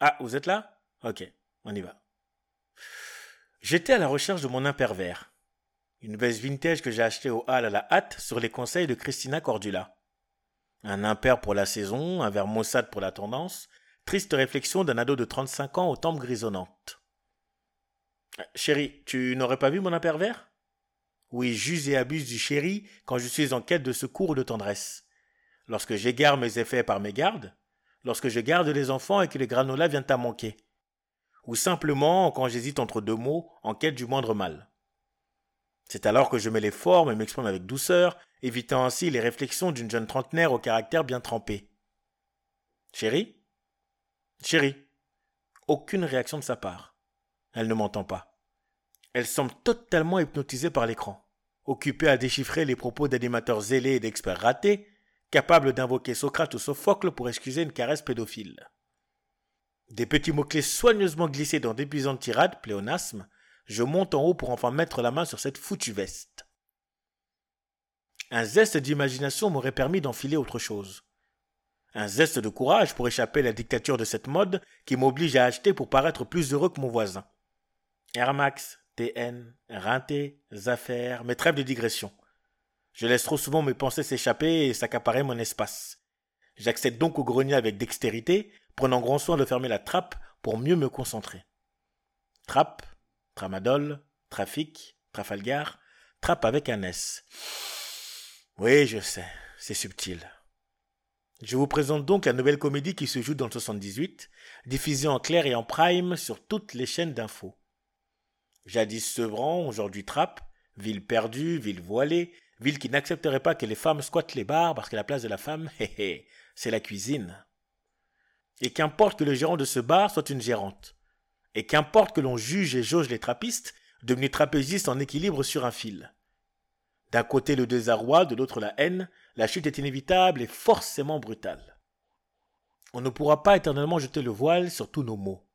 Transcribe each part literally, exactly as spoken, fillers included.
Ah, vous êtes là ? Ok, on y va. J'étais à la recherche de mon impervers. Une veste vintage que j'ai achetée au hall à la hâte sur les conseils de Christina Cordula. Un impair pour la saison, un verre maussade pour la tendance, triste réflexion d'un ado de trente-cinq ans aux tempes grisonnantes. « Chérie, tu n'aurais pas vu mon impervers ? » Oui, j'use et abuse du chéri quand je suis en quête de secours ou de tendresse. Lorsque j'égare mes effets par mégarde, lorsque je garde les enfants et que les granolas viennent à manquer. Ou simplement quand j'hésite entre deux mots en quête du moindre mal. C'est alors que je mets les formes et m'exprime avec douceur, évitant ainsi les réflexions d'une jeune trentenaire au caractère bien trempé. Chérie ? Chérie. Aucune réaction de sa part. Elle ne m'entend pas. Elle semble totalement hypnotisée par l'écran, occupée à déchiffrer les propos d'animateurs zélés et d'experts ratés, capables d'invoquer Socrate ou Sophocle pour excuser une caresse pédophile. Des petits mots-clés soigneusement glissés dans d'épuisantes tirades, pléonasmes, je monte en haut pour enfin mettre la main sur cette foutue veste. Un zeste d'imagination m'aurait permis d'enfiler autre chose. Un zeste de courage pour échapper à la dictature de cette mode qui m'oblige à acheter pour paraître plus heureux que mon voisin. Air Max, T N, Rinté, affaires, mes trêves de digression. Je laisse trop souvent mes pensées s'échapper et s'accaparer mon espace. J'accède donc au grenier avec dextérité, prenant grand soin de fermer la trappe pour mieux me concentrer. Trappe, tramadol, trafic, Trafalgar, trappe avec un S. Oui, je sais, c'est subtil. Je vous présente donc la nouvelle comédie qui se joue dans le soixante-dix-huit, diffusée en clair et en prime sur toutes les chaînes d'infos. Jadis Sevran, aujourd'hui Trappes, ville perdue, ville voilée, ville qui n'accepterait pas que les femmes squattent les bars parce que la place de la femme, hé hé, c'est la cuisine. Et qu'importe que le gérant de ce bar soit une gérante. Et qu'importe que l'on juge et jauge les trappistes, devenus trapézistes en équilibre sur un fil. D'un côté le désarroi, de l'autre la haine, la chute est inévitable et forcément brutale. On ne pourra pas éternellement jeter le voile sur tous nos maux.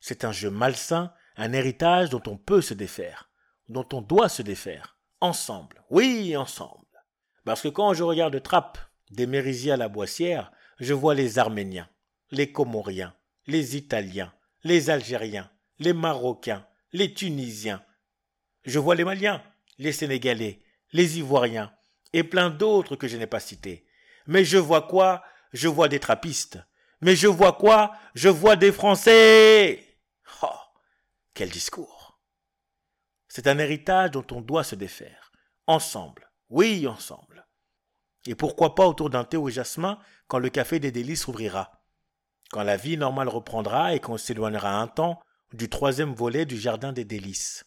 C'est un jeu malsain, un héritage dont on peut se défaire, dont on doit se défaire, ensemble, oui, ensemble. Parce que quand je regarde Trappes, des Mérisiers à la Boissière, je vois les Arméniens, les Comoriens, les Italiens, les Algériens, les Marocains, les Tunisiens. Je vois les Maliens, les Sénégalais, les Ivoiriens, et plein d'autres que je n'ai pas cités. Mais je vois quoi ? Je vois des trappistes. Mais je vois quoi ? Je vois des Français ! Oh, quel discours ! C'est un héritage dont on doit se défaire. Ensemble, oui, ensemble. Et pourquoi pas autour d'un thé au jasmin quand le café des délices ouvrira ? Quand la vie normale reprendra et qu'on s'éloignera un temps du troisième volet du jardin des délices.